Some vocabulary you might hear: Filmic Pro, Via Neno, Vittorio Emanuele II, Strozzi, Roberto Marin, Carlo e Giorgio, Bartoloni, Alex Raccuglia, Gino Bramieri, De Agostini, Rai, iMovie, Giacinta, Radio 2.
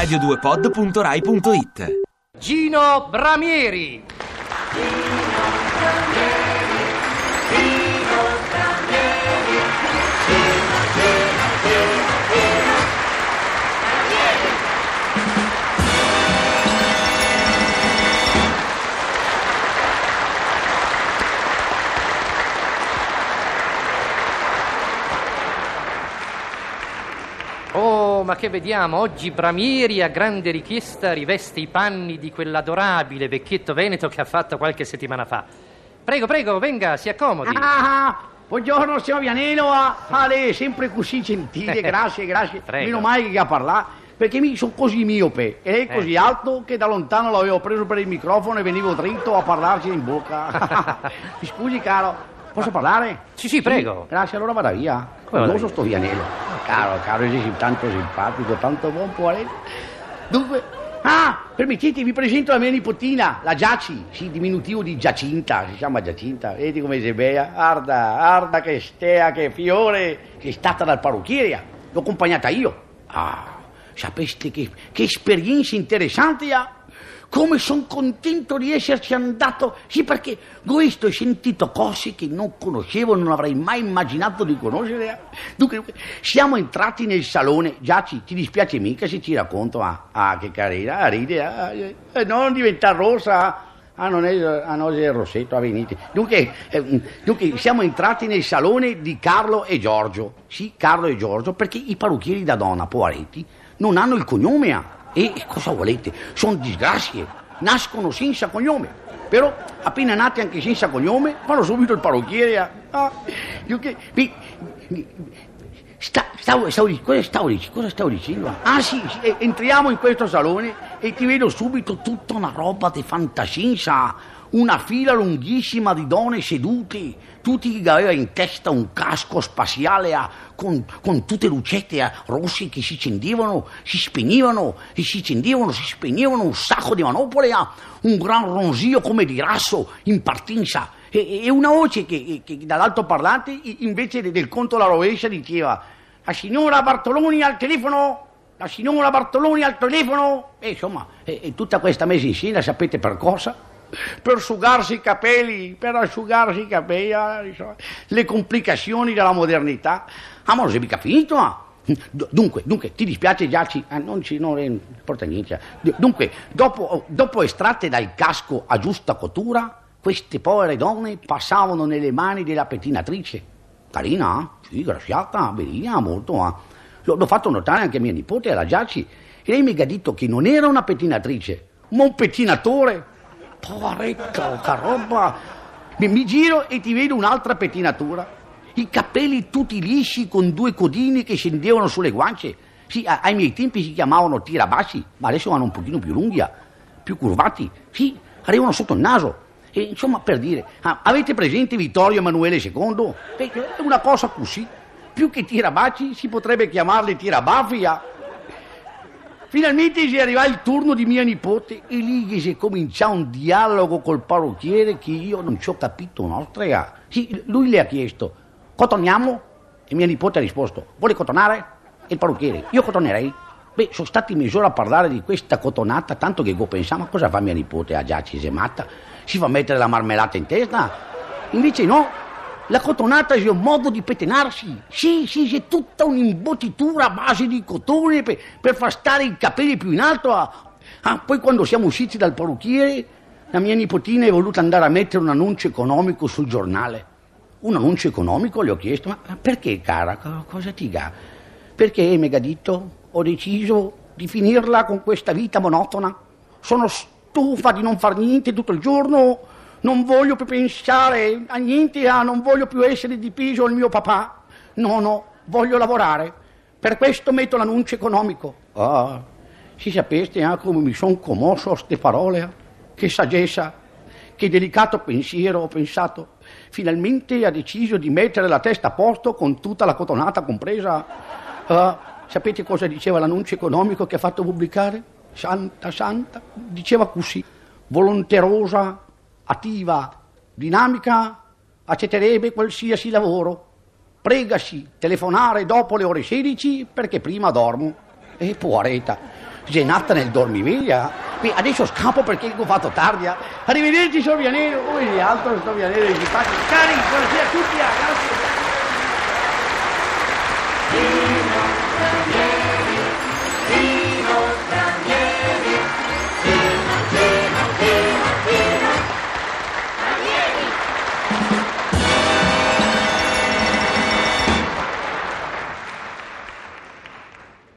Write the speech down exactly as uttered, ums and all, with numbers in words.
radio due pod punto rai punto it. Gino Bramieri. Gino Bramieri, Gino Bramieri, Gino, Gino, Gino, Gino, Bramieri. Oh, ma che vediamo? Oggi Bramieri a grande richiesta riveste i panni di quell'adorabile vecchietto veneto che ha fatto qualche settimana fa. Prego, prego, venga, si accomodi. Ah, ah, buongiorno, signor Via Neno. Ah, lei è sempre così gentile, grazie, grazie. Prego. Meno male che ha parlato, perché mi sono così miope e lei è così eh. alto che da lontano l'avevo preso per il microfono e venivo dritto a parlarci in bocca. Mi scusi, caro, posso parlare? Sì, sì, prego. Sì, grazie, allora vada via. Come vada via? Sto Via Neno. Caro, caro, sei tanto simpatico, tanto buon poveretto. Dunque... Ah, permettete, vi presento la mia nipotina, la Giaci, sì, diminutivo di Giacinta, si chiama Giacinta, vedi come sei bella, arda, arda che stea, che fiore, che è stata dal parrucchiere, l'ho accompagnata io. Ah, sapeste che, che esperienza interessante ha? Come sono contento di esserci andato, sì, perché questo ho sentito cose che non conoscevo, non avrei mai immaginato di conoscere. Dunque, siamo entrati nel salone, Giaci, ti dispiace mica se ci racconto, ah, ah che carina, ah, ride, ah, eh, non diventa rosa, ah non è, ah, no, è rossetto, ah, venite. Dunque, eh, dunque, siamo entrati nel salone di Carlo e Giorgio, sì, Carlo e Giorgio, perché i parrucchieri da donna, poveretti, non hanno il cognome, ah. E cosa volete? Sono disgrazie, nascono senza cognome. Però appena nati anche senza cognome fanno subito il parrucchiere. Ah, okay. Sta, stavo, stavo, cosa, stavo, cosa stavo dicendo? Ah sì, sì, entriamo in questo salone e ti vedo subito tutta una roba di fantascienza, una fila lunghissima di donne sedute, tutti che aveva in testa un casco spaziale a, con, con tutte lucette a, rosse che si accendevano, si spegnevano e si accendevano, si spegnevano, un sacco di manopole, a, un gran ronzio come di rasso in partenza e, e una voce che, che dall'altoparlante invece del conto alla rovescia diceva: la signora Bartoloni al telefono, la signora Bartoloni al telefono. E insomma, e, e tutta questa messa in scena, sapete per cosa? Per asciugarsi i capelli, per asciugarsi i capelli, insomma, le complicazioni della modernità. Ah, ma non si è mica finito, ma... Dunque, dunque, ti dispiace Giaci? Ah, non ci, non importa niente. Dunque, dopo, dopo estratte dal casco a giusta cottura, queste povere donne passavano nelle mani della pettinatrice. Carina, eh? Sì, graziata, bellina, molto, eh? L'ho, l'ho fatto notare anche a mia nipote, alla Giaci, e lei mi ha detto che non era una pettinatrice, ma un pettinatore. Poveretto, che roba! Mi, mi giro e ti vedo un'altra pettinatura. I capelli tutti lisci con due codini che scendevano sulle guance. Sì, a, ai miei tempi si chiamavano tirabassi, ma adesso vanno un pochino più lunghi, più curvati. Sì, arrivano sotto il naso. E insomma, per dire, ah, avete presente Vittorio Emanuele secondo? È una cosa così. Più che tirabassi si potrebbe chiamarli tirabaffia. Finalmente si arrivò il turno di mia nipote e lì che si cominciò un dialogo col parrucchiere che io non ci ho capito un'ostrega. Sì, lui le ha chiesto: cotoniamo? E mia nipote ha risposto: vuole cotonare? E il parrucchiere: io cotonerei. Beh, sono stati mezz'ora a parlare di questa cotonata, tanto che io pensavo: ma cosa fa mia nipote? Ah già, ci si è matta? Si fa mettere la marmellata in testa? Invece no, la cotonata è un modo di pettinarsi, sì, sì, c'è tutta un'imbottitura a base di cotone per, per far stare i capelli più in alto. Ah, ah, poi quando siamo usciti dal parrucchiere, la mia nipotina è voluta andare a mettere un annuncio economico sul giornale. Un annuncio economico? Le ho chiesto: ma perché, cara, cosa ti dà? Perché, mi ha detto, ho deciso di finirla con questa vita monotona. Sono stufa di non far niente tutto il giorno. Non voglio più pensare a niente, ah, non voglio più essere di peso al mio papà. No, no, voglio lavorare. Per questo metto l'annuncio economico. Ah, si sapeste eh, come mi sono commosso a ste parole. Eh? Che saggezza, che delicato pensiero, ho pensato. Finalmente ha deciso di mettere la testa a posto con tutta la cotonata compresa. Ah, sapete cosa diceva l'annuncio economico che ha fatto pubblicare? Santa, santa, diceva così: volonterosa, attiva, dinamica, accetterebbe qualsiasi lavoro. Pregasi telefonare dopo le ore sedici perché prima dormo. E poveretta, Sei nata nel dormiveglia? Adesso scappo perché ho fatto tardi. Arrivederci, sono Via Neno. Come gli altri, sono Via Neno. Cari, buonasera a tutti, ragazzi. Gino Bramieri, Gino Bramieri, Gino, Gino, Gino, Gino Bramieri.